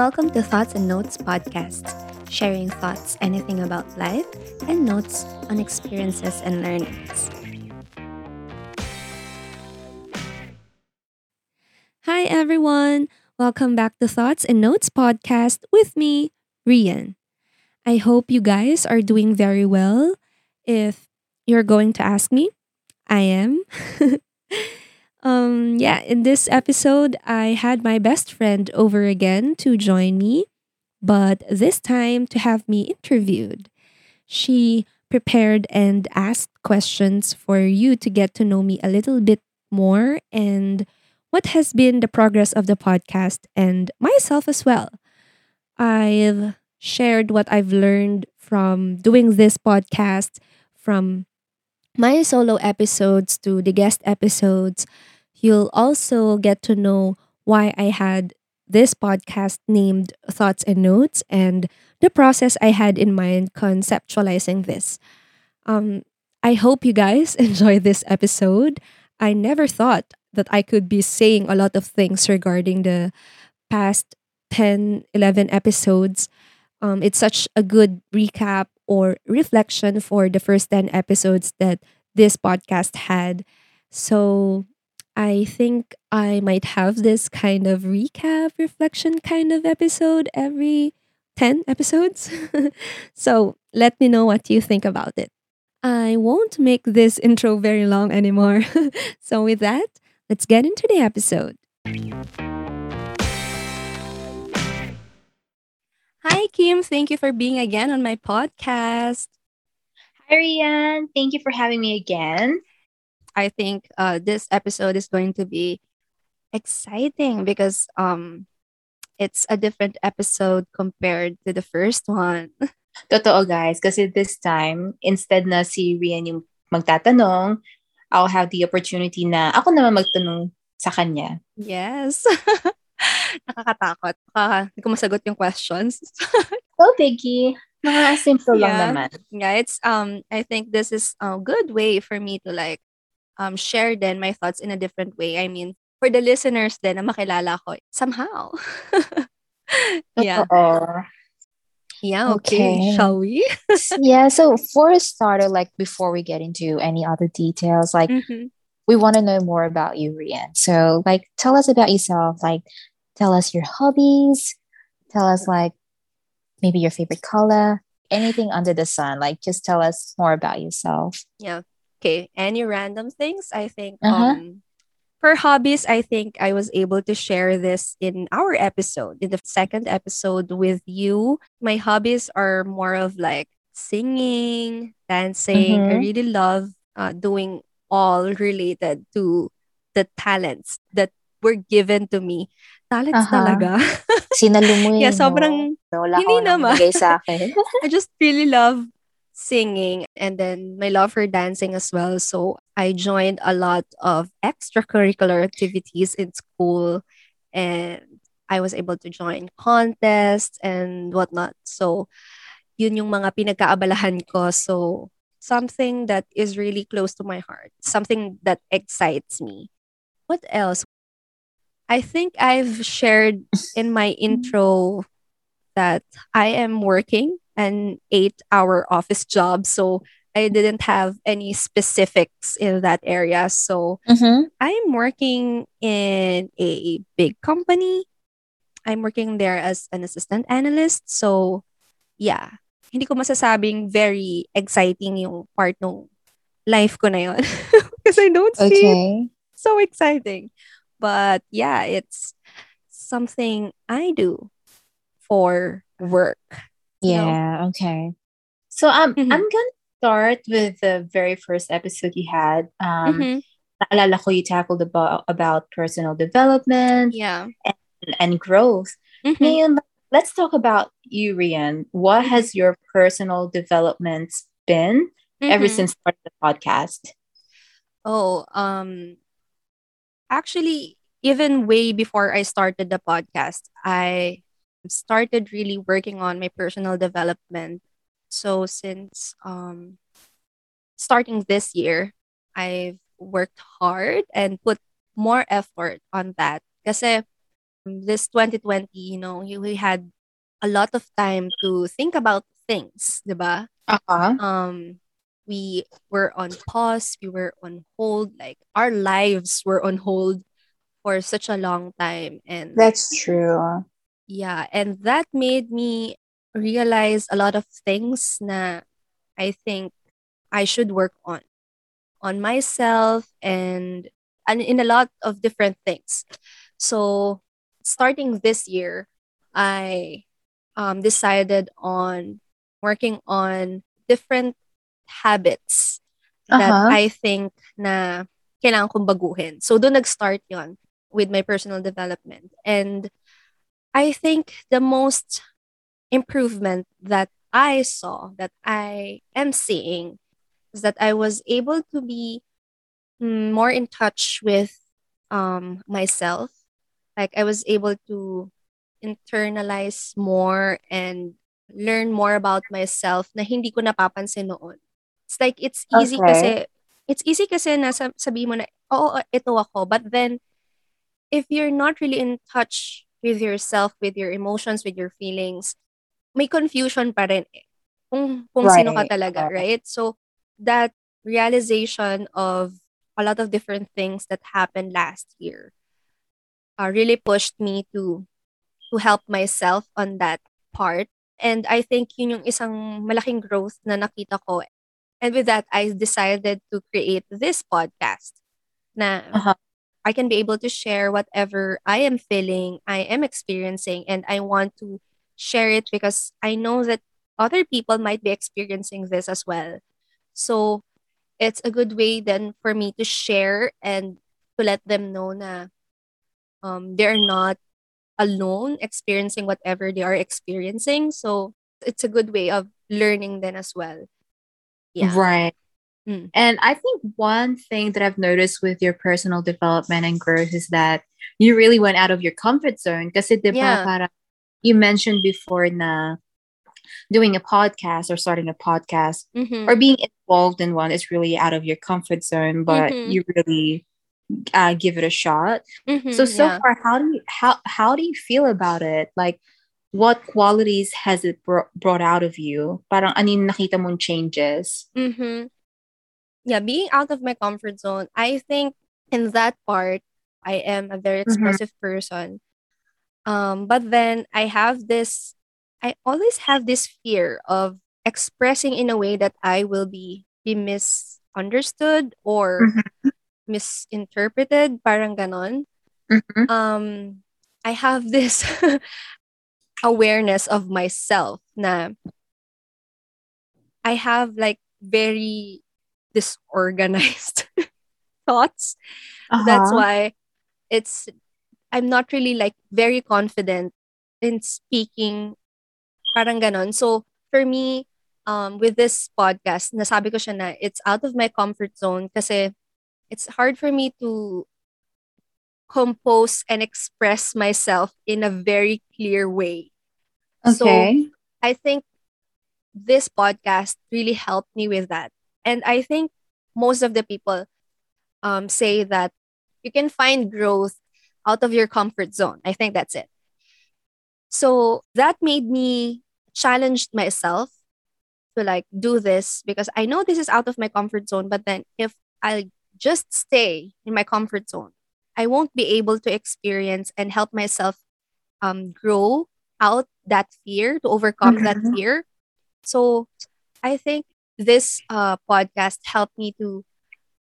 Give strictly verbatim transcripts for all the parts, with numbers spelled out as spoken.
Welcome to Thoughts and Notes Podcast, sharing thoughts, anything about life, and notes on experiences and learnings. Hi everyone! Welcome back to Thoughts and Notes Podcast with me, Rian. I hope you guys are doing very well. If you're going to ask me, I am. Um, yeah, in this episode, I had my best friend over again to join me, but this time to have me interviewed. She prepared and asked questions for you to get to know me a little bit more and what has been the progress of the podcast and myself as well. I've shared what I've learned from doing this podcast, from my solo episodes to the guest episodes. You'll also get to know why I had this podcast named Thoughts and Notes and the process I had in mind conceptualizing this. Um, I hope you guys enjoy this episode. I never thought that I could be saying a lot of things regarding the past ten, eleven episodes. Um, it's such a good recap or reflection for the first ten episodes that this podcast had. So I think I might have this kind of recap, reflection kind of episode every ten episodes. So let me know what you think about it. I won't make this intro very long anymore. So with that, let's get into the episode. Hi, Kim. Thank you for being again on my podcast. Hi, Rian. Thank you for having me again. I think uh, this episode is going to be exciting because um, it's a different episode compared to the first one. Totoo, guys. Kasi this time, instead na si Rian yung magtatanong, I'll have the opportunity na ako naman magtanong sa kanya. Yes. Nakakatakot. Uh, hindi ko masagot yung questions. Oh, Peggy. Mga simple yeah. lang naman. Yeah, it's, um, I think this is a good way for me to like um, share then my thoughts in a different way. I mean, for the listeners then na makilala ko somehow. Yeah. Uh-oh. Yeah, okay. okay. Shall we? Yeah, so for a starter, like before we get into any other details, like mm-hmm. we want to know more about you, Rian. So like tell us about yourself, like tell us your hobbies, tell us like maybe your favorite color, anything under the sun. Like just tell us more about yourself. Yeah. Okay. Any random things? I think uh-huh. um for hobbies, I think I was able to share this in our episode, in the second episode with you. My hobbies are more of like singing, dancing. Mm-hmm. I really love uh, doing all related to the talents that were given to me. Talents uh-huh. talaga. Sinalumuin yeah, sobrang, mo. Wala hindi naman. Sa akin. I just really love singing and then my love for dancing as well. So I joined a lot of extracurricular activities in school and I was able to join contests and whatnot. So yun yung mga pinagkaabalahan ko. So something that is really close to my heart, something that excites me. What else? I think I've shared in my intro that I am working an eight-hour office job, so I didn't have any specifics in that area. So mm-hmm. I'm working in a big company. I'm working there as an assistant analyst. So yeah, hindi ko masasabing very exciting yung part ng life ko na yun. Because I don't okay. see it so exciting. But yeah, it's something I do for work. Yeah, know? Okay. So um, mm-hmm. I'm going to start with the very first episode you had. Um, mm-hmm. Naalala ko you tackled about, about personal development yeah. and, and growth. Mm-hmm. Ngayon, let's talk about you, Rian. What has your personal development been mm-hmm. ever since starting the podcast? Oh, um... Actually, even way before I started the podcast, I started really working on my personal development. So since um, starting this year, I've worked hard and put more effort on that. Kasi this twenty twenty, you know, we had a lot of time to think about things, diba? Uh-huh. Um, we were on pause, we were on hold, like our lives were on hold for such a long time. And that's true. Yeah, and that made me realize a lot of things na I think I should work on, on myself and, and in a lot of different things. So starting this year, I um, decided on working on different habits uh-huh. that I think na kailangan kong baguhin. So doon nag-start yon with my personal development. And I think the most improvement that I saw, that I am seeing, is that I was able to be more in touch with um, myself. Like, I was able to internalize more and learn more about myself na hindi ko napapansin noon. It's like, it's easy okay. kasi, it's easy kasi na sabihin mo na, oo, oh, ito ako. But then, if you're not really in touch with yourself, with your emotions, with your feelings, may confusion pa rin eh. Kung, kung right. sino ka talaga, right? So, that realization of a lot of different things that happened last year uh, really pushed me to to help myself on that part. And I think yun yung isang malaking growth na nakita ko. And with that, I decided to create this podcast na uh-huh. I can be able to share whatever I am feeling, I am experiencing, and I want to share it because I know that other people might be experiencing this as well. So it's a good way then for me to share and to let them know na um, they're not alone experiencing whatever they are experiencing. So it's a good way of learning then as well. Yeah. Right. Mm. And I think one thing that I've noticed with your personal development and growth is that you really went out of your comfort zone. Kasi diba, yeah. para, you mentioned before na doing a podcast or starting a podcast mm-hmm. or being involved in one is really out of your comfort zone, but mm-hmm. you really uh, give it a shot. Mm-hmm, so so yeah. far, how do you how how do you feel about it? Like, what qualities has it br- brought out of you? Parang anin nakita mong changes? Mm-hmm. Yeah, being out of my comfort zone, I think in that part, I am a very expressive mm-hmm. person. Um, but then I have this. I always have this fear of expressing in a way that I will be, be misunderstood or mm-hmm. misinterpreted, parang ganon. Mm-hmm. Um, I have this awareness of myself na I have like very disorganized thoughts. Uh-huh. That's why it's I'm not really like very confident in speaking. Parang ganon. So for me, um, with this podcast, nasabi ko siya na it's out of my comfort zone kasi it's hard for me to compose and express myself in a very clear way. Okay. So I think this podcast really helped me with that. And I think most of the people um, say that you can find growth out of your comfort zone. I think that's it. So that made me challenge myself to like do this because I know this is out of my comfort zone. But then if I just stay in my comfort zone, I won't be able to experience and help myself um, grow out that fear, to overcome mm-hmm. that fear. So I think this uh, podcast helped me to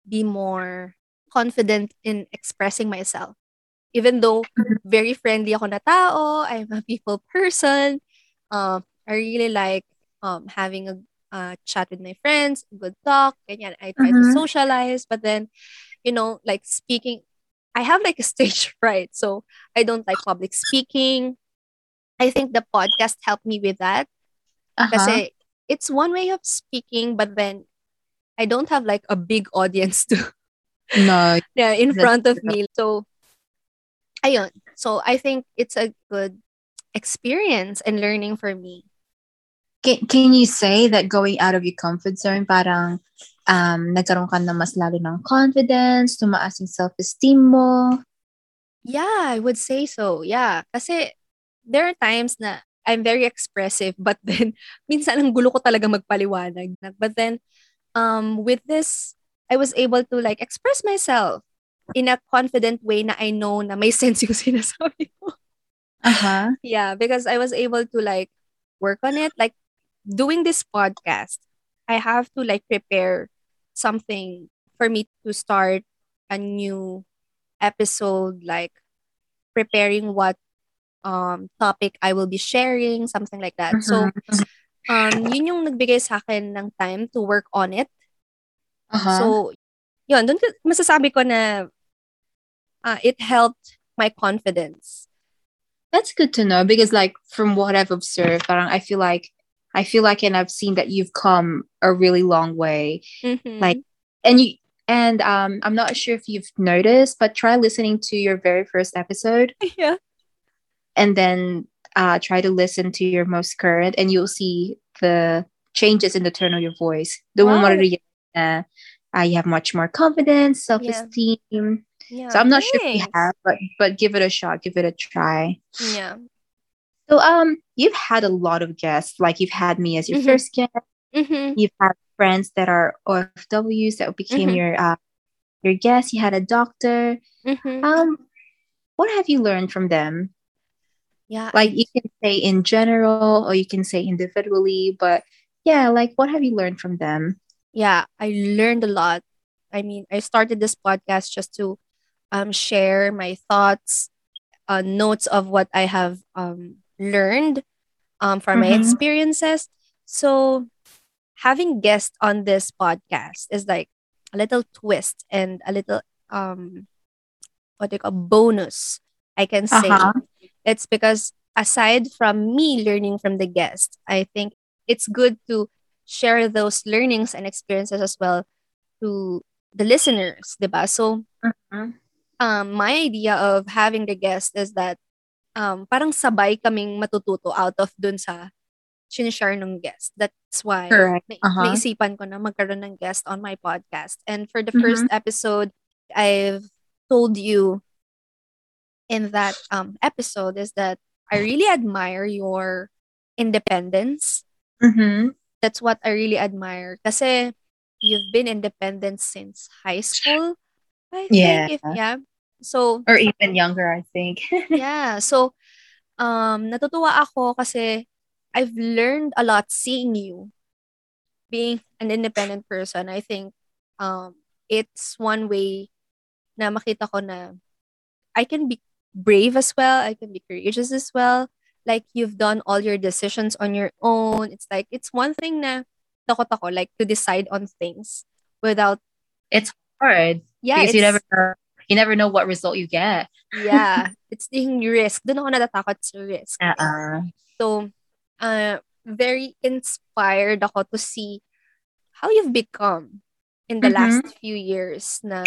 be more confident in expressing myself. Even though very friendly ako na tao, I'm a people person. Um, I really like um having a uh, chat with my friends, good talk, ganyan. I try mm-hmm. to socialize, but then, you know, like speaking, I have like a stage fright, so I don't like public speaking. I think the podcast helped me with that. Uh-huh. Kasi it's one way of speaking, but then I don't have like a big audience to no yeah in front of me, so. Ayun. So I think it's a good experience and learning for me. Can, can you say that going out of your comfort zone, parang um, nagkaroon ka na mas lalo ng confidence, tumaas yung self-esteem mo? Yeah, I would say so. Yeah. Kasi there are times na I'm very expressive, but then minsan ang gulo ko talaga magpaliwanag. But then um with this, I was able to like express myself in a confident way na I know na may sense yung sinasabi ko. Uh-huh. Yeah, because I was able to like work on it. Like doing this podcast, I have to like prepare something for me to start a new episode, like preparing what um topic I will be sharing, something like that. Uh-huh. So um yun yung nagbigay sa akin ng time to work on it. Uh-huh. So yun, dun masasabi ko na uh, it helped my confidence. That's good to know, because like from what I've observed, parang I feel like I feel like and I've seen that you've come a really long way. Mm-hmm. Like and you and um I'm not sure if you've noticed, but try listening to your very first episode. Yeah. And then uh, try to listen to your most current, and you'll see the changes in the tone of your voice. The one more, uh, you have much more confidence, self-esteem. Yeah. Yeah. So I'm not Thanks. sure if you have, but but give it a shot, give it a try. Yeah. So um, you've had a lot of guests. Like you've had me as your mm-hmm. first guest. Mm-hmm. You've had friends that are O F Ws that became mm-hmm. your uh, your guest. You had a doctor. Mm-hmm. Um, what have you learned from them? Yeah. Like you can say in general or you can say individually, but yeah, like what have you learned from them? Yeah, I learned a lot. I mean, I started this podcast just to um share my thoughts, uh, notes of what I have um learned um from mm-hmm. my experiences. So having guests on this podcast is like a little twist and a little um what do you call bonus, I can say. Uh-huh. It's because aside from me learning from the guest, I think it's good to share those learnings and experiences as well to the listeners, diba? So, uh-huh. um, my idea of having the guest is that um, parang sabay kaming matututo out of dun sa sinishare ng guest. That's why uh-huh. na- naisipan ko na magkaroon ng guest on my podcast. And for the uh-huh. first episode, I've told you in that um episode is that I really admire your independence. Mm-hmm. That's what I really admire. Kasi you've been independent since high school, I think. Yeah. If, yeah. So or even younger, I think. Yeah. So um natutuwa ako kasi I've learned a lot seeing you being an independent person. I think um it's one way na makita ko na I can be brave as well. I can be courageous as well. Like, you've done all your decisions on your own. It's like, it's one thing na takot ako, like, to decide on things without... It's hard. Yeah, because you never, you never know what result you get. Yeah. It's yung risk. Doon ako natatakot sa risk. Uh-uh. So, uh, very inspired ako to see how you've become in the mm-hmm. last few years na...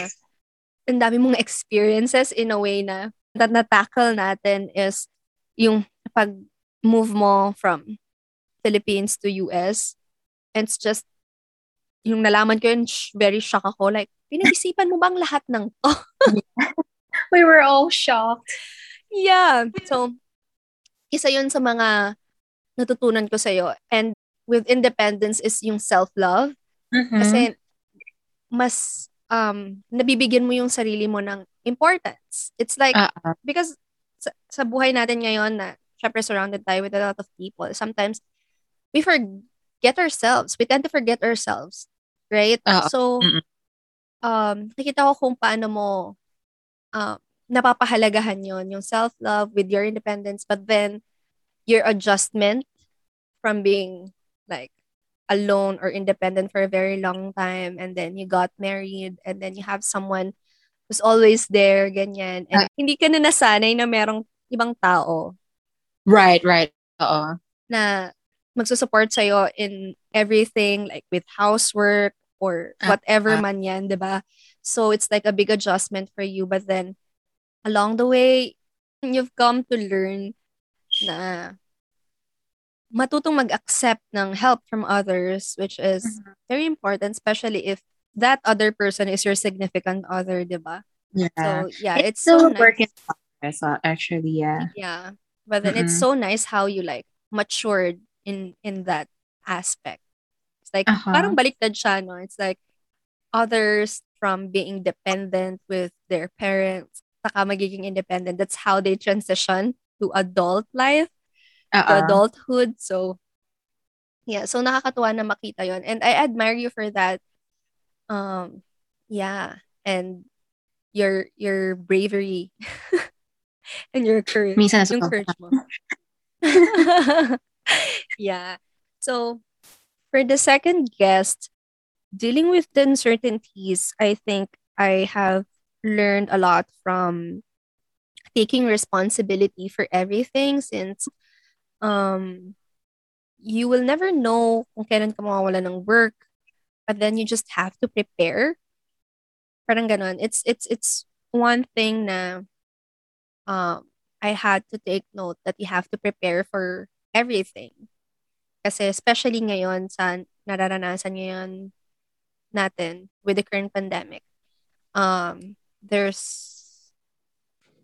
ang dami mong experiences in a way na natackle natin is yung pag-move mo from Philippines to U S. And it's just, yung nalaman ko yun, very shock ako. Like, pinag-isipan mo bang lahat ng to? We were all shocked. Yeah. So, isa yun sa mga natutunan ko sa'yo. And with independence is yung self-love. Mm-hmm. Kasi, mas... Um, nabibigyan mo yung sarili mo ng importance. It's like, uh-uh. because sa, sa buhay natin ngayon na syempre surrounded tayo with a lot of people, sometimes we forget ourselves. We tend to forget ourselves. Right? Uh-uh. So, um, nakita ko kung paano mo uh, napapahalagahan yon, yung self-love with your independence, but then your adjustment from being like, alone or independent for a very long time, and then you got married, and then you have someone who's always there, ganyan, and uh, hindi ka na nasanay na merong ibang tao. Right, right. Oo. Na magsusupport sa'yo in everything, like with housework or whatever uh, uh, man yan, diba? So it's like a big adjustment for you, but then along the way, you've come to learn na matutong mag-accept ng help from others, which is mm-hmm. very important, especially if that other person is your significant other, diba? Yeah. So, yeah, it's, it's still so a nice. work in So actually, yeah. Yeah. But then mm-hmm. it's so nice how you like matured in in that aspect. It's like uh-huh. parang baliktad siya, no? It's like others from being dependent with their parents, saka magiging independent. That's how they transition to adult life, uh-uh. to adulthood. So yeah, so nakakatuwa na makita yon, and I admire you for that. Um, yeah, and your your bravery and your courage, yung courage mo. Yeah. So for the second guest, dealing with the uncertainties, I think I have learned a lot from taking responsibility for everything, since um you will never know kung kailan ka mawawala ng work, but then you just have to prepare. Parang ganon. It's it's it's one thing na um I had to take note that you have to prepare for everything. Kasi especially ngayon sa nararanasan ngayon natin with the current pandemic, um, there's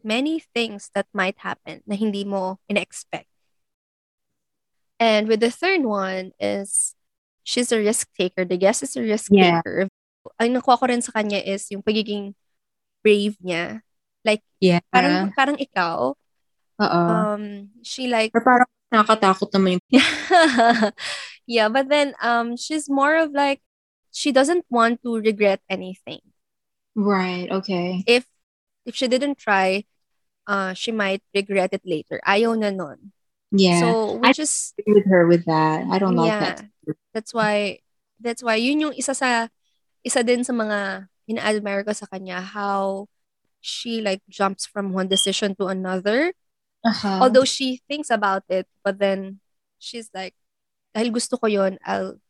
many things that might happen na hindi mo in-expect. And with the third one is, she's a risk taker. The guest is a risk yeah. taker. Ang nakuha ko rin sa kanya is yung pagiging brave niya. Like, yeah. parang, parang ikaw. Uh-oh. Um, she like... Or parang nakatakot naman yung... Yeah, but then um, she's more of like, she doesn't want to regret anything. Right, okay. If if she didn't try, uh, she might regret it later. Ayaw na nun. Yeah. So, which is... I agree with her with that. I don't like yeah, that. That's why, that's why, yun yung isa sa, isa din sa mga ina-admire ko sa kanya, how she like jumps from one decision to another. Uh-huh. Although she thinks about it, but then she's like, dahil gusto ko yun, I'll,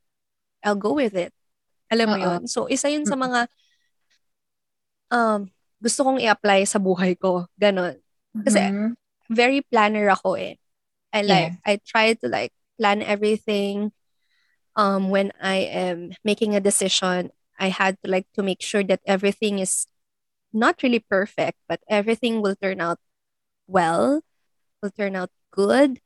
I'll go with it. Alam mo yun? So, isa yun sa mga um, gusto kong i-apply sa buhay ko. Ganon. Kasi, mm-hmm. very planner ako eh. I like, yeah. I try to like plan everything. Um, when I am making a decision, I had to like to make sure that everything is not really perfect, but everything will turn out well, will turn out good.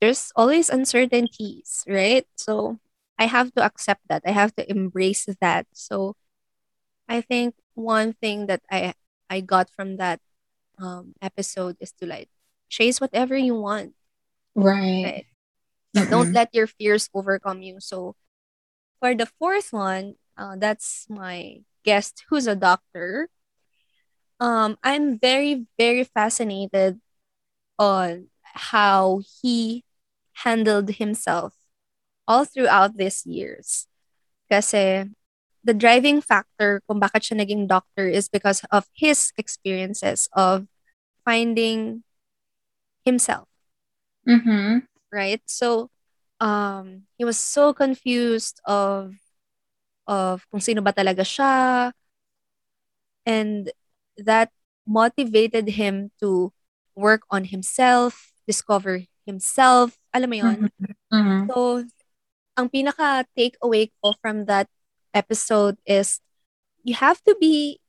There's always uncertainties, right? So, I have to accept that. I have to embrace that. So, I think one thing that I I got from that um, episode is to like chase whatever you want. Right. right? Mm-hmm. Don't let your fears overcome you. So, for the fourth one, uh, that's my guest who's a doctor. Um, I'm very, very fascinated on how he handled himself all throughout these years. Kasi the driving factor kung bakit siya naging doctor is because of his experiences of finding himself. Mm-hmm. Right? So, um, he was so confused of of kung sino ba talaga siya. And that motivated him to work on himself, discover himself. Alam mo yun? Mm-hmm. So, ang pinaka takeaway ko from that episode is you have to be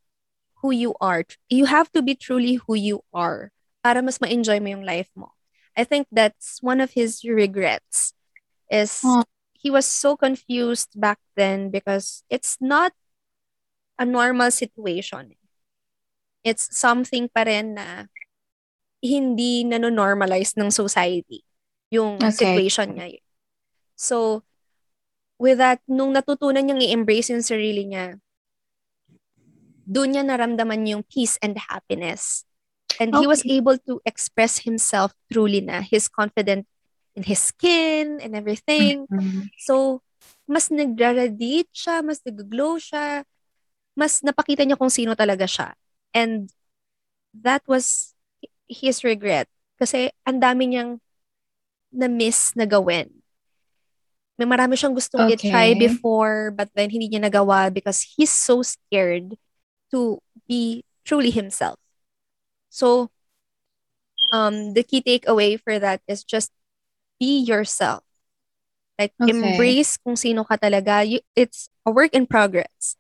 who you are. You have to be truly who you are para mas ma-enjoy mo yung life mo. I think that's one of his regrets is oh. he was so confused back then because it's not a normal situation. It's something pa rin na hindi nanonormalize ng society yung okay. situation niya. So, with that, nung natutunan niyang i-embrace yung sarili niya, doon niya naramdaman yung peace and happiness. And okay. he was able to express himself truly na. He's confident in his skin and everything. Mm-hmm. So, mas nagradiate siya, mas nag-glow siya, mas napakita niya kung sino talaga siya. And that was his regret. Kasi ang dami niyang na-miss na gawin. May marami siyang gustong okay. i-try before, but then hindi niya nagawa because he's so scared to be truly himself. So, um, the key takeaway for that is just be yourself. Like, okay. embrace kung sino ka talaga. You, it's a work in progress.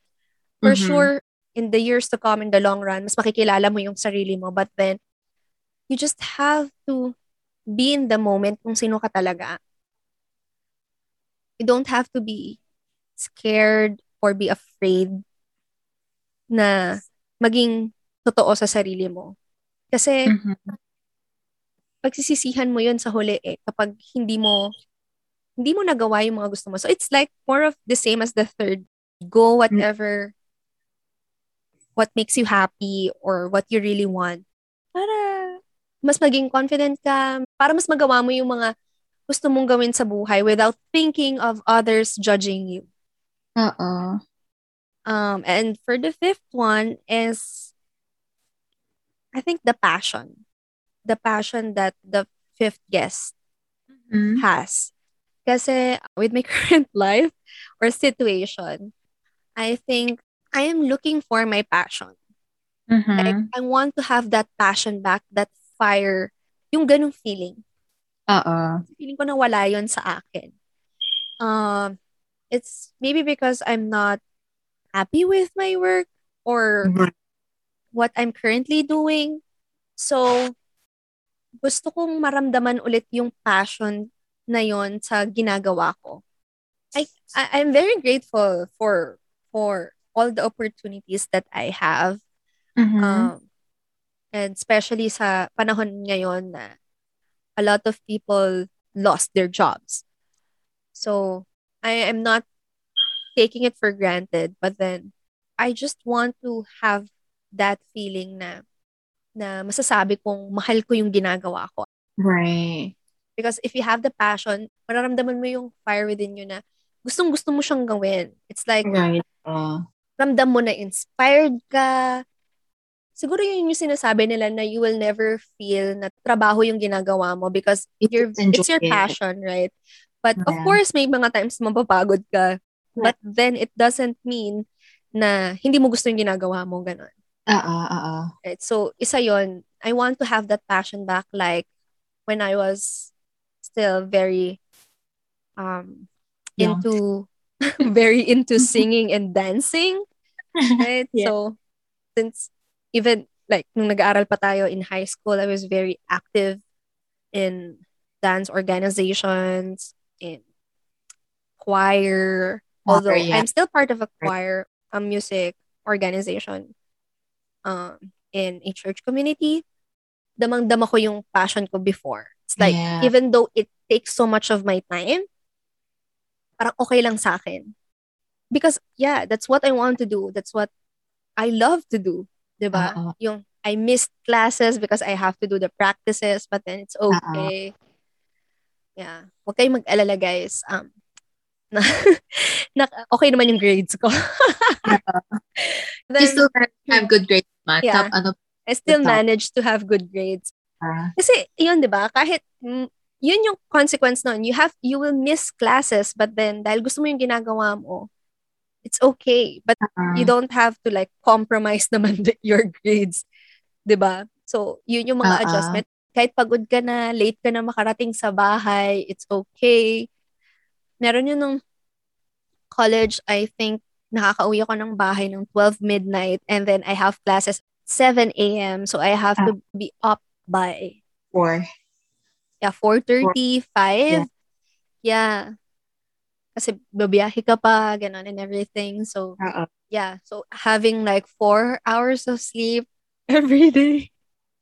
For mm-hmm. sure, in the years to come, in the long run, mas makikilala mo yung sarili mo. But then, you just have to be in the moment kung sino ka talaga. You don't have to be scared or be afraid na maging totoo sa sarili mo. Kasi mm-hmm. pagsisisihan mo yun sa huli eh kapag hindi mo hindi mo nagawa yung mga gusto mo. So it's like more of the same as the third. Go whatever, mm-hmm. what makes you happy or what you really want. Para mas maging confident ka, para mas magawa mo yung mga gusto mong gawin sa buhay without thinking of others judging you. Uh-oh. Um, and for the fifth one is, I think the passion. The passion that the fifth guest mm-hmm. has. Kasi with my current life or situation, I think I am looking for my passion. Mm-hmm. Like, I want to have that passion back, that fire, yung ganung feeling. Uh-uh. Feeling ko na wala yun sa akin. Um, it's maybe because I'm not happy with my work or mm-hmm. what I'm currently doing. So, gusto kong maramdaman ulit yung passion na yon sa ginagawa ko. I, I I'm very grateful for for all the opportunities that I have. Mm-hmm. Um, and especially sa panahon ngayon na a lot of people lost their jobs. So, I am not taking it for granted, but then I just want to have that feeling na na masasabi kong mahal ko yung ginagawa ko. Right. Because if you have the passion, mararamdaman mo yung fire within you na gustong-gusto mo siyang gawin. It's like, right. uh, ramdam mo na inspired ka. Siguro yun yung sinasabi nila na you will never feel na trabaho yung ginagawa mo because it's, your, it's your passion, right? But yeah. of course, may mga times mapapagod ka. Yeah. But then it doesn't mean na hindi mo gusto yung ginagawa mo, ganun. Uh-uh, uh-uh. Right, so, isa yon. I want to have that passion back like when I was still very um yeah. into very into singing and dancing. Right? Yeah. So, since even like nung nag-aaral pa tayo in high school, I was very active in dance organizations, in choir. Although yeah. I'm still part of a choir, a music organization. Um, in a church community, damang-dama ko yung passion ko before. It's like, yeah. even though it takes so much of my time, parang okay lang sa akin. Because, yeah, that's what I want to do. That's what I love to do. Diba? Uh-oh. Yung, I missed classes because I have to do the practices, but then it's okay. Uh-oh. Yeah. Huwag kayong mag-alala, guys. Um, na, na, okay naman yung grades ko. Uh-oh. Then, you still have good grades, ma. Yeah. Top, ano, I still top. managed to have good grades. Uh, Kasi, yun, di ba? Kahit, yun yung consequence nun. You have, you will miss classes, but then, dahil gusto mo yung ginagawa mo, it's okay. But uh-uh. you don't have to, like, compromise naman your grades. Di ba? So, yun yung mga uh-uh. adjustment. Kahit pagod ka na, late ka na makarating sa bahay, it's okay. Meron yun nung college, I think, nakaka-uwi ako ng bahay ng twelve midnight and then I have classes seven a.m. So I have to be up by four. Yeah, four thirty, five. Yeah. yeah. Kasi babiyahe ka pa, ganun and everything. So, uh-oh. yeah. So having like four hours of sleep every day.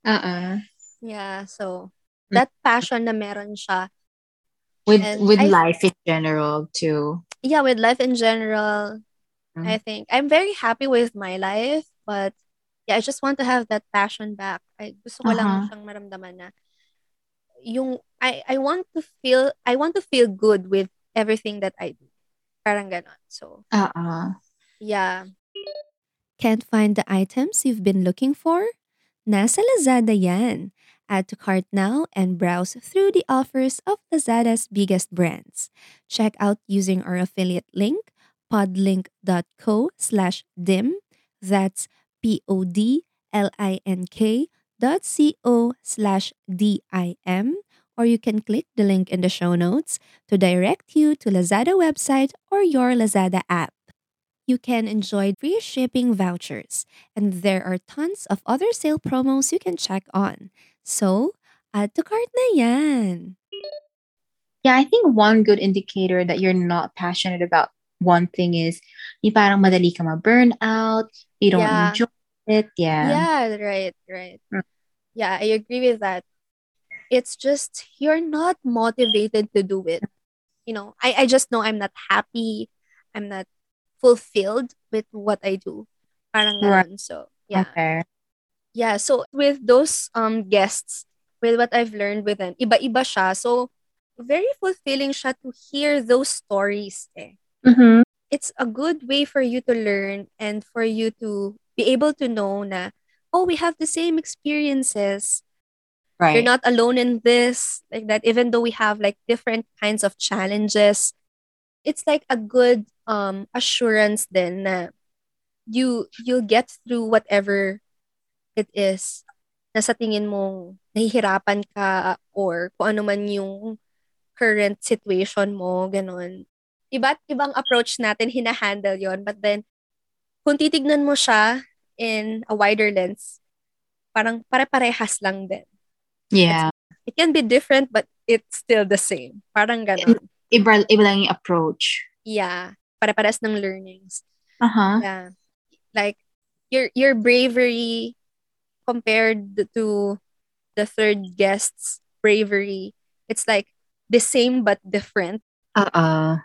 Uh-uh. Yeah. So that passion na meron siya. With, with I, life in general too. Yeah, with life in general. Mm-hmm. I think I'm very happy with my life, but yeah, I just want to have that passion back. I gusto ko uh-huh. lang siyang maramdaman na yung I I want to feel I want to feel good with everything that I do. Parang ganon. So, uh-uh. yeah. Can't find the items you've been looking for? Nasa Lazada yan. Add to cart now and browse through the offers of Lazada's biggest brands. Check out using our affiliate link. podlink.co slash dim. That's P-O-D-L-I-N-K dot C-O slash D-I-M. Or you can click the link in the show notes to direct you to Lazada website or your Lazada app. You can enjoy free shipping vouchers. And there are tons of other sale promos you can check on. So, add to cart na yan. Yeah, I think one good indicator that you're not passionate about one thing is yung parang madali ka ma-burn out, you don't yeah. enjoy it. Yeah. Yeah, right, right. Mm. Yeah, I agree with that. It's just you're not motivated to do it. You know, I, I just know I'm not happy. I'm not fulfilled with what I do. Parang right. ganun. So, yeah. Okay. Yeah, so with those um guests, with what I've learned with them, iba-iba siya. So, very fulfilling siya to hear those stories eh. Mm-hmm. It's a good way for you to learn and for you to be able to know na, oh, we have the same experiences. Right. You're not alone in this, like that. Even though we have like different kinds of challenges, it's like a good um assurance then na you you'll get through whatever it is na sa tingin mo nahihirapan ka or kung ano man yung current situation mo, ganun. Iba't ibang approach natin hinahandle yon, but then kung titignan mo siya in a wider lens, parang pare-parehas lang din. Yeah. It's, it can be different, but it's still the same. Parang ganun. Iba, iba lang yung approach. Yeah. Pare-parehas ng learnings. Uh-huh. Yeah. Like, your your bravery compared to the third guest's bravery, it's like the same but different. Uh-uh.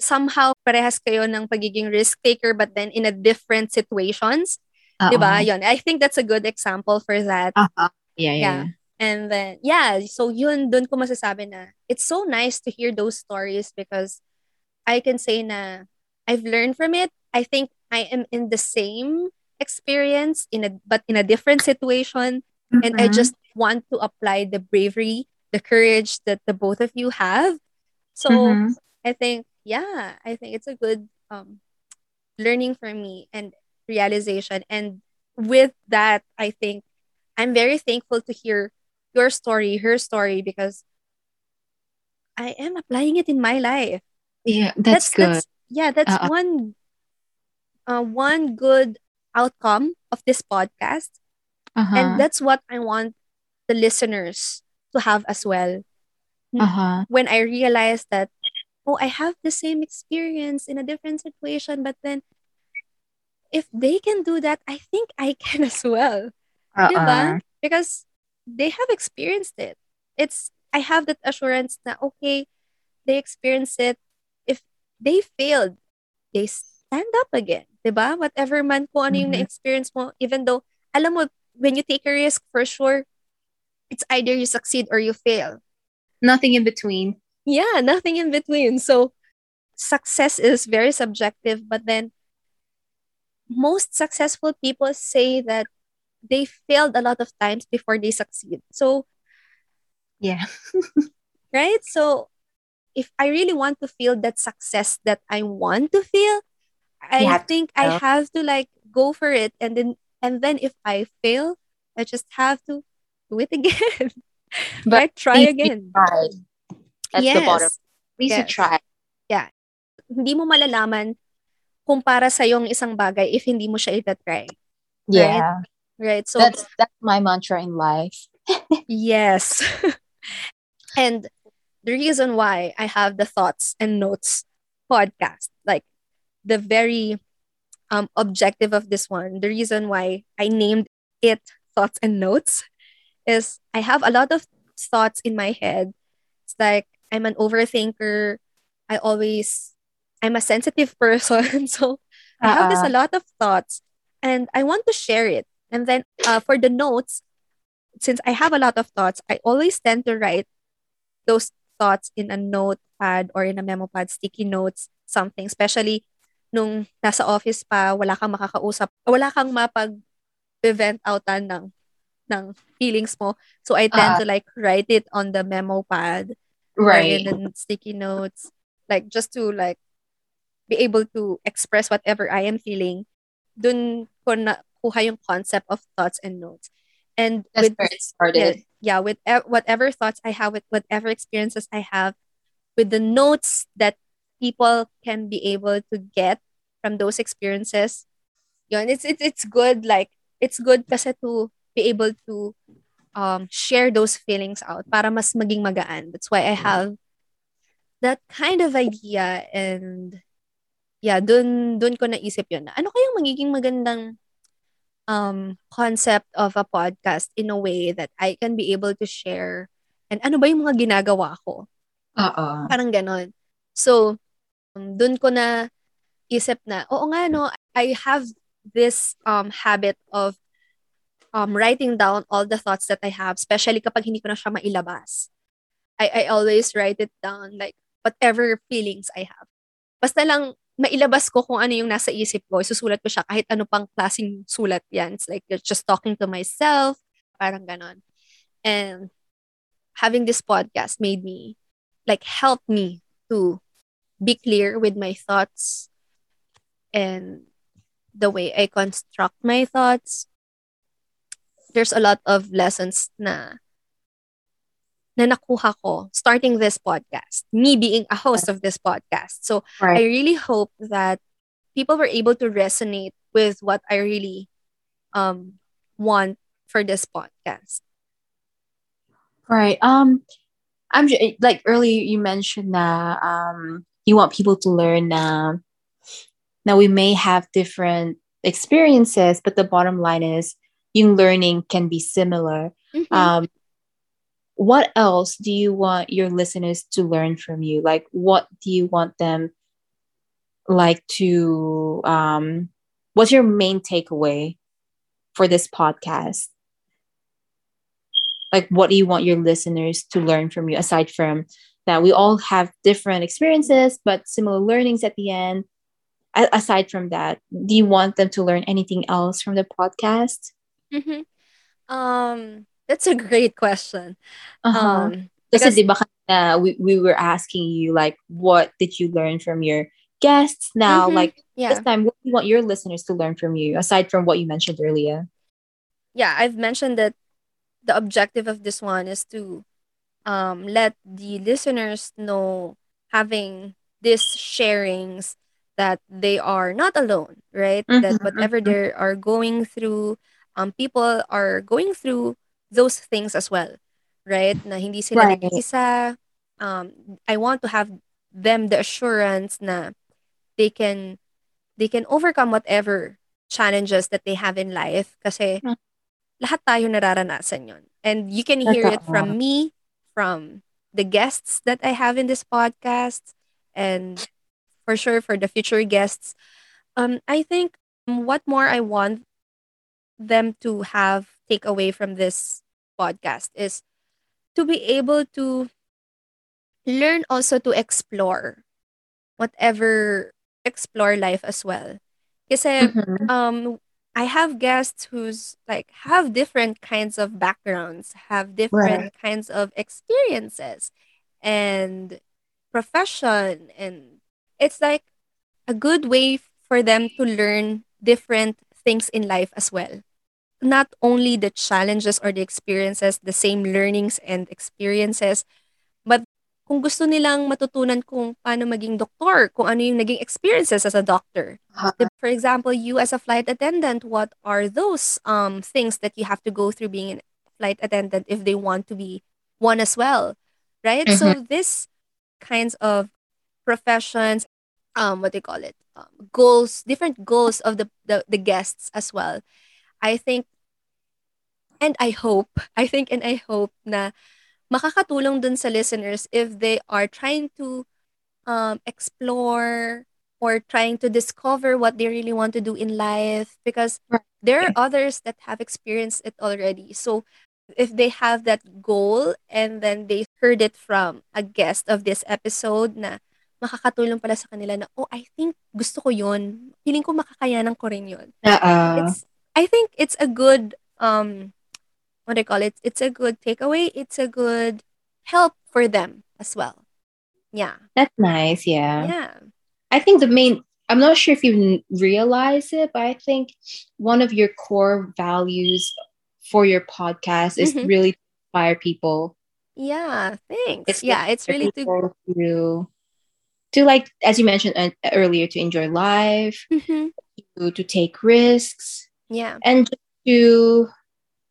Somehow, parehas kayo ng pagiging risk-taker but then in a different situations. Uh-oh. Diba? Yun. I think that's a good example for that. Uh-huh. Yeah, yeah, yeah. And then, yeah. So, yun, dun ko masasabi na it's so nice to hear those stories because I can say na I've learned from it. I think I am in the same experience in a but in a different situation. Mm-hmm. And I just want to apply the bravery, the courage that the both of you have. So, mm-hmm. I think Yeah, I think it's a good um, learning for me and realization. And with that, I think I'm very thankful to hear your story, her story, because I am applying it in my life. Yeah, that's, that's good. That's, yeah, that's uh, one uh, one good outcome of this podcast. Uh-huh. And that's what I want the listeners to have as well. Uh-huh. When I realized that oh, I have the same experience in a different situation, but then if they can do that, I think I can as well. Uh-uh. Diba? Because they have experienced it. It's I have that assurance na okay, they experience it. If they failed, they stand up again. Diba? Whatever man kung ano yung mm-hmm. na-experience mo, even though, alam mo, when you take a risk, for sure, it's either you succeed or you fail. Nothing in between. Yeah, nothing in between. So, success is very subjective. But then, most successful people say that they failed a lot of times before they succeed. So, yeah. Right? So, if I really want to feel that success that I want to feel, I yeah. think I have to like go for it. And then, and then if I fail, I just have to do it again. But right? Try again. Tried. That's yes. the bottom. Please yes. try. Yeah. Hindi mo malalaman kung para sa yung isang bagay if hindi mo siya itatry. Right? Yeah. Right. So that's that's my mantra in life. Yes. And the reason why I have the Thoughts and Notes podcast, like the very um objective of this one, the reason why I named it Thoughts and Notes is I have a lot of thoughts in my head. It's like I'm an overthinker. I always, I'm a sensitive person. So uh-uh. I have this a lot of thoughts and I want to share it. And then uh, for the notes, since I have a lot of thoughts, I always tend to write those thoughts in a notepad or in a memo pad, sticky notes, something. Especially nung nasa office pa, wala kang makakausap, wala kang mapag-event outan ng, ng feelings mo. So I tend uh-uh. to like write it on the memo pad. Right. And sticky notes, like just to like be able to express whatever I am feeling. Dun ko nakuha yung concept of Thoughts and Notes. And that's with, where it started. Yeah, yeah with e- whatever thoughts I have, with whatever experiences I have, with the notes that people can be able to get from those experiences. Yun, it's, it's, it's good. Like, it's good kasi to be able to um, share those feelings out para mas maging magaan. That's why I have that kind of idea, and yeah, dun, dun ko naisip yun. Ano kayang magiging magandang um, concept of a podcast in a way that I can be able to share, and ano ba yung mga ginagawa ko? Uh-uh. Parang ganon. So, um, dun ko na isip na, oo nga no, I have this um, habit of um, writing down all the thoughts that I have, especially kapag hindi ko na siya mailabas. I, I always write it down, like, whatever feelings I have. Basta lang, mailabas ko kung ano yung nasa isip ko, susulat ko siya, kahit ano pang klaseng sulat yan. It's like, you're just talking to myself, parang ganon. And having this podcast made me, like, help me to be clear with my thoughts and the way I construct my thoughts. There's a lot of lessons na na nakuha ko starting this podcast, me being a host of this podcast. So right. I really hope that people were able to resonate with what I really um want for this podcast. Right. Um, I'm like earlier you mentioned that um you want people to learn uh, now we may have different experiences, but the bottom line is yung learning can be similar. Mm-hmm. Um, what else do you want your listeners to learn from you? Like, what do you want them like to, um, what's your main takeaway for this podcast? Like, what do you want your listeners to learn from you? Aside from that, we all have different experiences, but similar learnings at the end. A- aside from that, do you want them to learn anything else from the podcast? Mm-hmm. Um, that's a great question. Uh-huh. Um, because di ba kanina, we we were asking you like, what did you learn from your guests? Now, mm-hmm. like yeah. this time, what do you want your listeners to learn from you aside from what you mentioned earlier? Yeah, I've mentioned that the objective of this one is to um let the listeners know, having these sharings, that they are not alone, right? Mm-hmm. That whatever they are going through, Um, people are going through those things as well, right? Na hindi sila right. nag-isa. Um, I want to have them the assurance na they can they can overcome whatever challenges that they have in life. Kasi lahat tayo nararanasan yon, and you can hear it from me, from the guests that I have in this podcast, and for sure for the future guests. Um, I think what more I want them to have take away from this podcast is to be able to learn also to explore whatever explore life as well. Kasi mm-hmm. um I have guests who's like have different kinds of backgrounds, have different right. kinds of experiences and profession, and it's like a good way for them to learn different things in life as well. Not only the challenges or the experiences, the same learnings and experiences, but kung gusto nilang matutunan kung paano maging doktor, kung ano yung naging experiences as a doctor. For example, you as a flight attendant, what are those um things that you have to go through being a flight attendant if they want to be one as well, right? Mm-hmm. So this kinds of professions, um, what do you call it? Um, goals, different goals of the, the the guests as well. I think, and I hope, I think and I hope na makakatulong dun sa listeners if they are trying to um, explore or trying to discover what they really want to do in life, because there are others that have experienced it already. So if they have that goal and then they heard it from a guest of this episode na makakatulong pala sa kanila na, oh, I think gusto ko yun. Feeling ko makakayanan ko rin yun. Uh-uh. It's, I think it's a good, um, what do you call it? It's a good takeaway. It's a good help for them as well. Yeah. That's nice, yeah. Yeah. I think the main, I'm not sure if you realize it, but I think one of your core values for your podcast is mm-hmm. really to inspire people. Yeah, thanks. It's yeah, it's really to... Through. To like, as you mentioned uh, earlier, to enjoy life, mm-hmm. to, to take risks, yeah, and to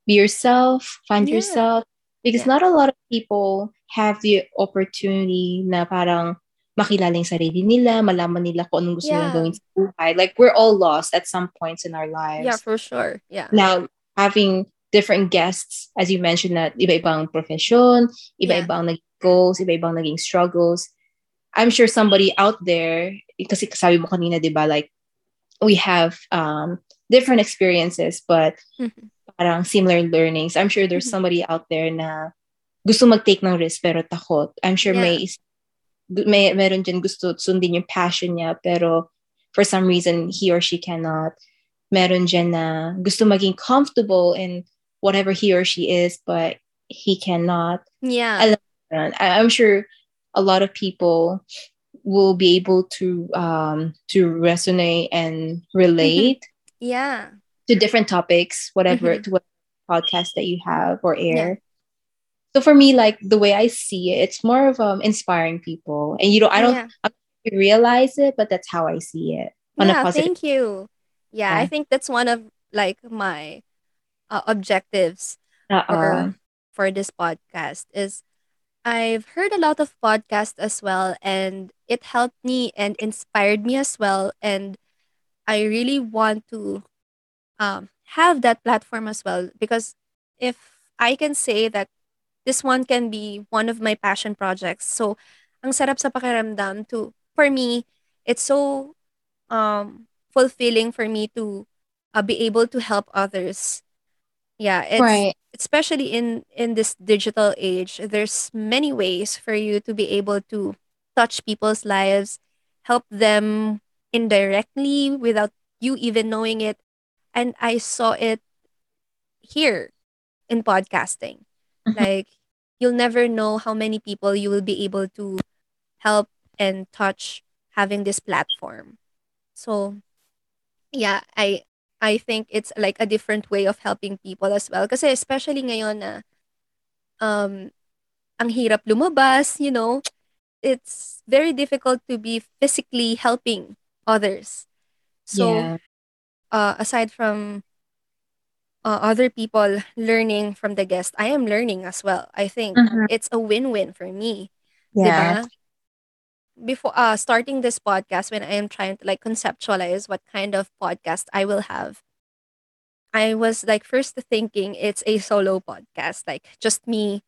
be yourself, find yeah. yourself. Because yeah. not a lot of people have the opportunity na parang makilala yung sarili nila, malaman nila kung anong gusto yeah. nilang gawin sa buhay. Like, we're all lost at some points in our lives. Yeah, for sure. Yeah. Now, having different guests, as you mentioned, na iba-ibang profession, iba-ibang yeah. naging goals, iba-ibang naging struggles. I'm sure somebody out there, kasi sabi mo kanina, di ba, like, we have um, different experiences, but mm-hmm. parang similar learnings. I'm sure there's mm-hmm. somebody out there na gusto mag-take ng risk, pero takot. I'm sure yeah. may may meron dyan gusto sundin yung passion niya, pero for some reason, he or she cannot. Meron dyan na gusto maging comfortable in whatever he or she is, but he cannot. Yeah. I'm sure a lot of people will be able to um, to resonate and relate mm-hmm. yeah. to different topics, whatever, mm-hmm. to what podcast that you have or air. Yeah. So for me, like, the way I see it, it's more of um, inspiring people. And you know, I don't yeah. I don't realize it, but that's how I see it. On yeah, a positive thank you. Yeah, yeah, I think that's one of, like, my uh, objectives for, for this podcast is I've heard a lot of podcasts as well, and it helped me and inspired me as well. And I really want to um, have that platform as well, because if I can say that this one can be one of my passion projects, so ang sarap sa pakiramdam to, for me, it's so um, fulfilling for me to uh, be able to help others. Yeah, it's, right. especially in, in this digital age, there's many ways for you to be able to touch people's lives, help them indirectly without you even knowing it. And I saw it here in podcasting. Mm-hmm. Like, you'll never know how many people you will be able to help and touch having this platform. So, yeah, I... I think it's like a different way of helping people as well. Kasi especially ngayon na um, ang hirap lumabas, you know, it's very difficult to be physically helping others. So yeah. uh, aside from uh, other people learning from the guest, I am learning as well. I think mm-hmm. it's a win-win for me. Yeah. Diba? Before uh, starting this podcast, when I am trying to, like, conceptualize what kind of podcast I will have, I was, like, first thinking it's a solo podcast, like just me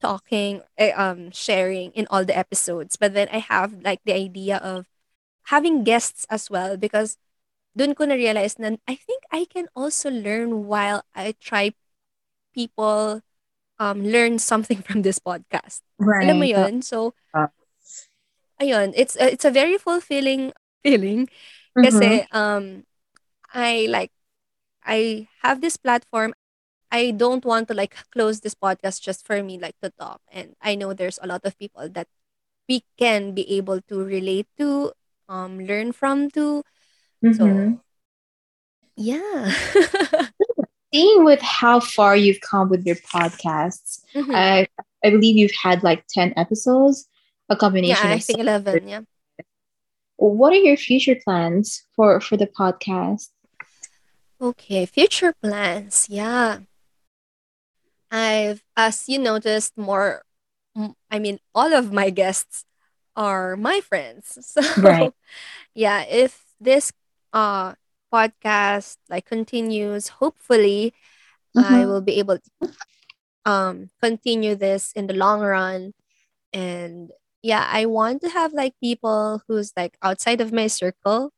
talking, um, sharing in all the episodes. But then I have, like, the idea of having guests as well, because dun ko na-realize na I think I can also learn while I try people um, learn something from this podcast. Right. Alam mo yun? So... Ayun, it's uh, it's a very fulfilling feeling kasi mm-hmm. um I like I have this platform. I don't want to, like, close this podcast just for me, like, to talk, and I know there's a lot of people that we can be able to relate to, um learn from to. Mm-hmm. So yeah. Seeing with how far you've come with your podcasts, mm-hmm. I I believe you've had like ten episodes. A combination. Yeah, I think eleven. Yeah. What are your future plans for, for the podcast? Okay, future plans. Yeah. I've, as you noticed, more. I mean, all of my guests are my friends. So, right. yeah. If this uh podcast like continues, hopefully, mm-hmm. I will be able to um continue this in the long run, and. Yeah, I want to have, like, people who's, like, outside of my circle.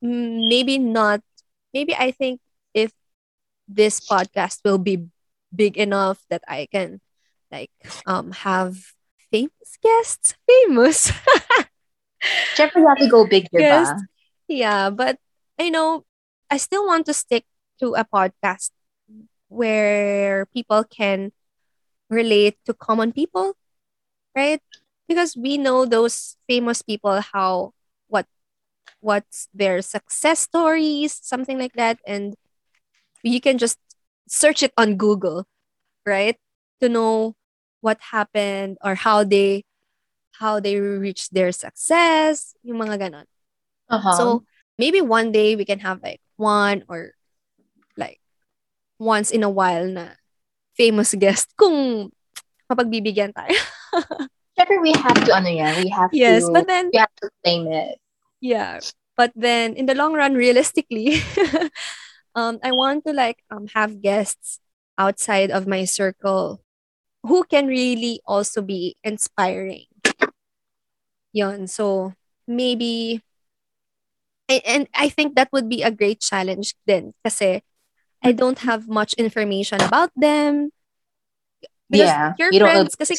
Maybe not. Maybe I think if this podcast will be big enough that I can, like, um have famous guests. Famous. Jeffrey have to go big here, ba? Yeah, but, you know, I still want to stick to a podcast where people can relate to common people, right? Because we know those famous people, how, what, what's their success stories, something like that. And you can just search it on Google, right? To know what happened or how they, how they reached their success, yung mga ganon. Uh-huh. So maybe one day we can have, like, one or like once in a while na famous guest kung mapagbibigyan tayo. Sure, we have to ano yan. We have yes, to but then, we have to claim it. Yeah. But then in the long run, realistically, um, I want to like um have guests outside of my circle who can really also be inspiring. Yun. So maybe and, and I think that would be a great challenge then kasi I don't have much information about them. Because yeah, your you friends kasi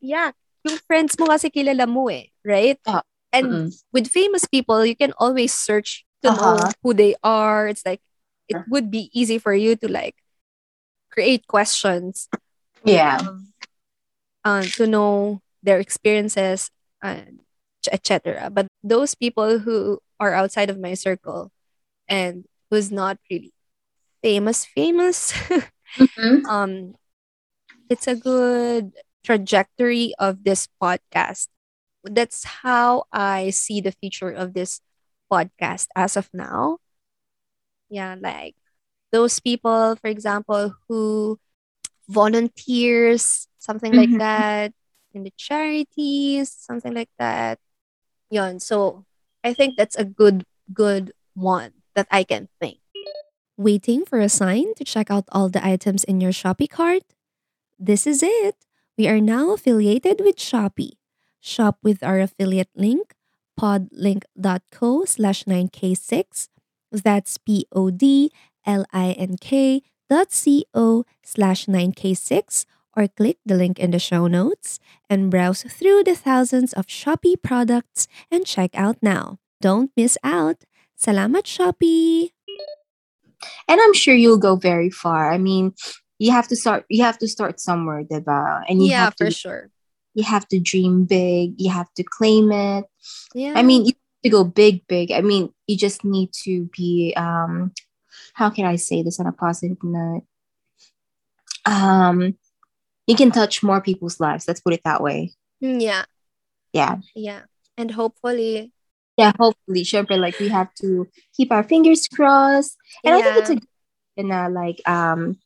yeah, yung friends mo kasi kilala mo eh, right? Uh, and mm-mm. with famous people, you can always search to uh-huh. know who they are. It's like it would be easy for you to like create questions. Yeah. Um, uh, to know their experiences and et cetera. But those people who are outside of my circle and who's not really famous, famous. mm-hmm. Um, it's a good trajectory of this podcast. That's how I see the future of this podcast as of now. Yeah, like those people, for example, who volunteers, something mm-hmm. like that, in the charities, something like that. Yun. So I think that's a good, good one that I can think. Waiting for a sign to check out all the items in your Shopee cart? This is it. We are now affiliated with Shopee. Shop with our affiliate link, podlink.co slash 9k6. That's P-O-D-L-I-N-K dot C-O slash 9k6. Or click the link in the show notes and browse through the thousands of Shopee products and check out now. Don't miss out. Salamat Shopee! And I'm sure you'll go very far. I mean, you have to start. You have to start somewhere, diba? And you yeah, have to, for sure. You have to dream big. You have to claim it. Yeah. I mean, you have to go big, big. I mean, you just need to be. Um, how can I say this on a positive note? Um. You can touch more people's lives. Let's put it that way. Yeah. Yeah. Yeah. And hopefully. Yeah, hopefully. Syempre, like, we have to keep our fingers crossed. And yeah. I think it's a good idea, like, um,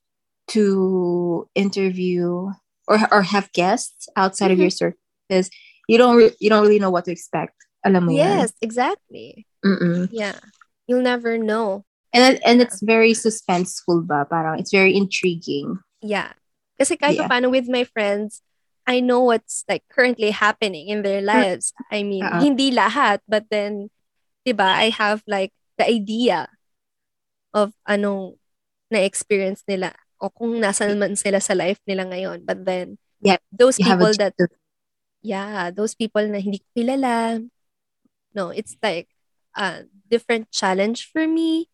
to interview or or have guests outside mm-hmm. of your circle. Because you don't, re- you don't really know what to expect. Alam mo yes, yan. Exactly. Mm-mm. Yeah. You'll never know. And and it's very suspenseful ba? Parang it's very intriguing. Yeah. Kasi kahit yeah. paano with my friends, I know what's like currently happening in their lives. I mean, uh-huh. hindi lahat, but then, diba, I have like the idea of anong na-experience nila o kung nasan man sila sa life nila ngayon. But then, yeah, those people that, yeah, those people na hindi ko kilala, no, it's like a different challenge for me,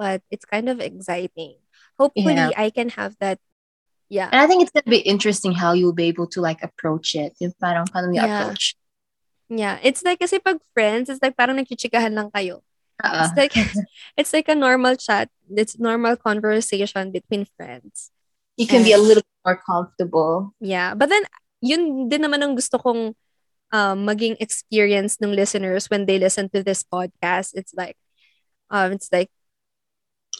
but it's kind of exciting. Hopefully, yeah. I can have that. Yeah. And I think it's going to be interesting how you'll be able to like approach it. Yung parang paano yung yeah. approach. Yeah. It's like kasi pag friends, it's like parang nagchichikahan lang kayo. Uh-uh. It's like it's like a normal chat. It's normal conversation between friends. You can and, be a little bit more comfortable. Yeah. But then, yun din naman ang gusto kong um, maging experience ng listeners when they listen to this podcast. It's like, um, it's like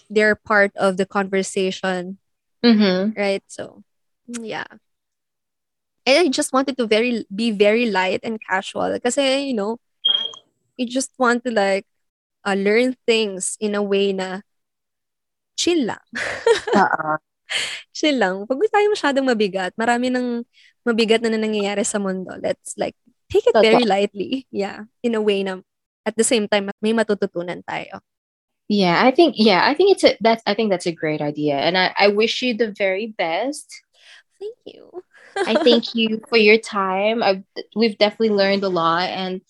they're part of the conversation. Mm-hmm. Right, so yeah, and I just wanted to very be very light and casual kasi you know you just want to like uh, learn things in a way na chill lang uh-uh. chill lang, wag tayo masyadong mabigat, marami ng mabigat na nangyayari sa mundo. Let's like take it very lightly, yeah, in a way na at the same time may matututunan tayo. Yeah, I think yeah, I think it's a that's I think that's a great idea. And I, I wish you the very best. Thank you. I thank you for your time. I've we've definitely learned a lot, and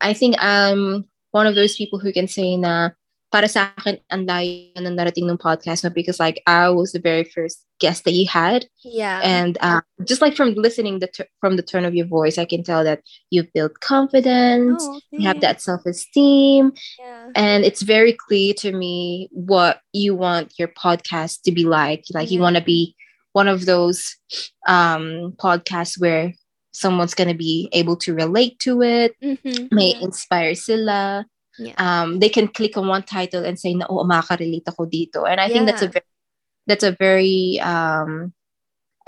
I think I'm one of those people who can say na para sa akin ang layo ng narating ng podcast mo, because like I was the very first guest that you had. Yeah. And um, just like from listening the ter- from the tone of your voice, I can tell that you've built confidence, oh, you have that self-esteem. Yeah. And it's very clear to me what you want your podcast to be like. Like yeah. you want to be one of those um, podcasts where someone's going to be able to relate to it, mm-hmm. may yeah. inspire sila. Yeah. Um, they can click on one title and say, no, umakarelate ako dito. And I yeah. think that's a very that's a very um,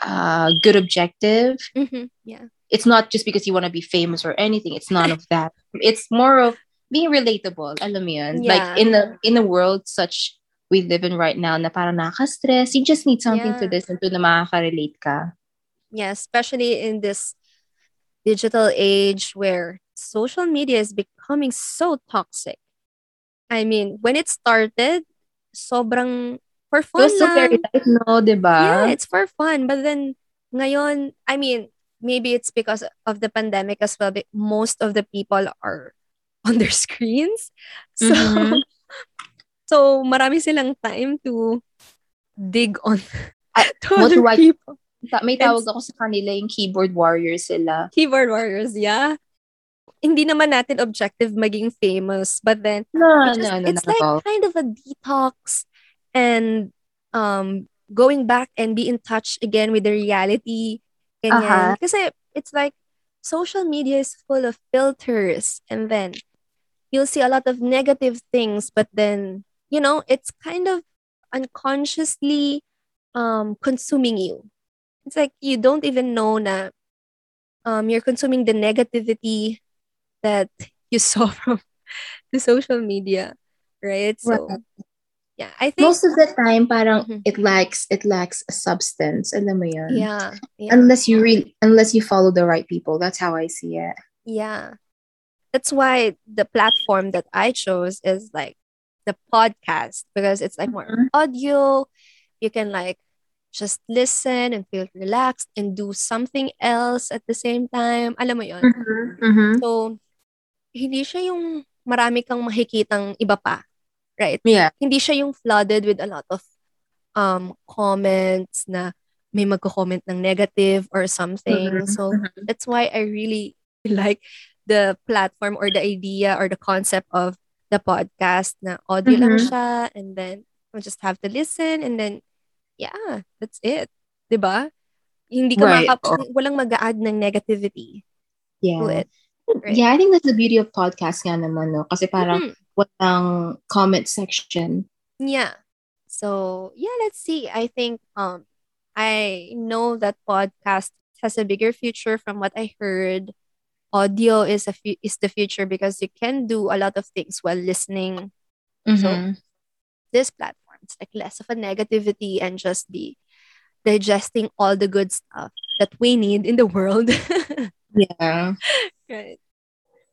uh, good objective. Mm-hmm. Yeah. It's not just because you want to be famous or anything. It's none of that. It's more of being relatable. Alam mo yun? Yeah. Like in the in the world such we live in right now na parang nakaka-stress. You just need something yeah. to listen to na makaka-relate ka. Yeah, especially in this digital age where social media is becoming so toxic. I mean, when it started, sobrang for fun so lang. Light, no, diba? Yeah, it's for fun. But then, ngayon, I mean, maybe it's because of the pandemic as well. But most of the people are on their screens. So, mm-hmm. so marami silang time to dig on uh, to other right. people. May tawag ako sa kanila, yung keyboard warriors sila. Keyboard warriors, yeah. Hindi naman natin objective maging famous, but then no, it's, just, no, no, it's no, like no. kind of a detox and um going back and be in touch again with the reality. Uh-huh. Kasi it's like social media is full of filters and then you'll see a lot of negative things, but then, you know, it's kind of unconsciously um consuming you. It's like you don't even know na um, you're consuming the negativity that you saw from the social media, right? So, right. yeah, I think most of the time, parang mm-hmm. it lacks it lacks a substance. Alam mo yun? Yeah, yeah. Unless you really, unless you follow the right people, that's how I see it. Yeah, that's why the platform that I chose is like the podcast because it's like more mm-hmm. audio. You can like. Just listen and feel relaxed and do something else at the same time. Alam mo yun? Mm-hmm, mm-hmm. So, hindi siya yung marami kang makikitang iba pa. Right? Yeah. Hindi siya yung flooded with a lot of um comments na may magko-comment ng negative or something. Mm-hmm, so, mm-hmm. that's why I really like the platform or the idea or the concept of the podcast na audio mm-hmm. lang siya and then you just have to listen and then yeah, that's it. Diba? Hindi ka right. makap- walang mag-a-add ng negativity yeah. to it. Right? Yeah, I think that's the beauty of podcast nga naman, no? Kasi parang mm-hmm. walang comment section. Yeah. So, yeah, let's see. I think um, I know that podcast has a bigger future from what I heard. Audio is a fu- is the future because you can do a lot of things while listening. Mm-hmm. So, this platform it's like less of a negativity and just be digesting all the good stuff that we need in the world. yeah. Right.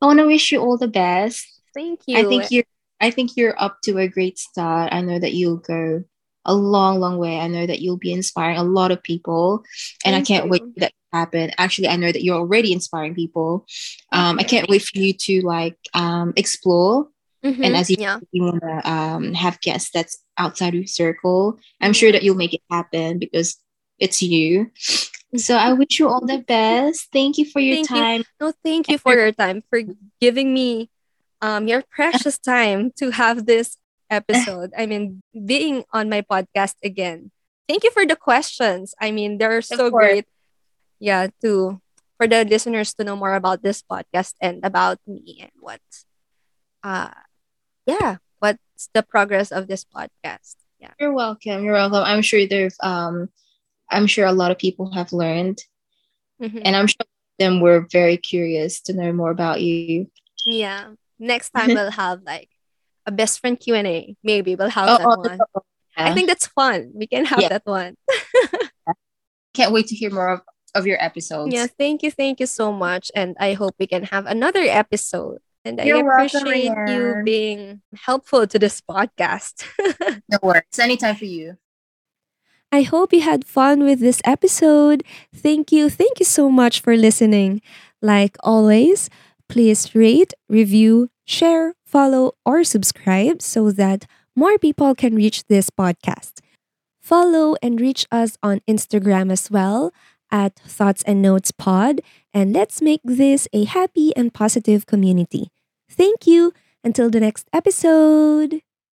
I want to wish you all the best. Thank you. I think you're, I think you're up to a great start. I know that you'll go a long, long way. I know that you'll be inspiring a lot of people. And Thank I can't you. wait for that to happen. Actually, I know that you're already inspiring people. Um, okay. I can't wait for you to like um, explore. Mm-hmm. And as you, yeah. you want to um, have guests that's outside your circle, I'm yeah. sure that you'll make it happen because it's you. So I wish you all the best. Thank you for your thank time. You. No, thank you for your time, for giving me um, your precious time to have this episode. I mean, being on my podcast again. Thank you for the questions. I mean, they're so great. Yeah, to for the listeners to know more about this podcast and about me and what. Uh, yeah, what's the progress of this podcast? Yeah, you're welcome. You're welcome. I'm sure there've um, I'm sure a lot of people have learned, mm-hmm. and I'm sure them were very curious to know more about you. Yeah, next time we'll have like a best friend Q and A. Maybe we'll have oh, that oh, one. Oh, yeah. I think that's fun. We can have yeah. that one. yeah. Can't wait to hear more of, of your episodes. Yeah, thank you, thank you so much, and I hope we can have another episode. And You're I appreciate welcome, Rian. You being helpful to this podcast. No worries. Anytime for you. I hope you had fun with this episode. Thank you. Thank you so much for listening. Like always, please rate, review, share, follow, or subscribe so that more people can reach this podcast. Follow and reach us on Instagram as well. At Thoughts and Notes Pod, and let's make this a happy and positive community. Thank you. Until the next episode.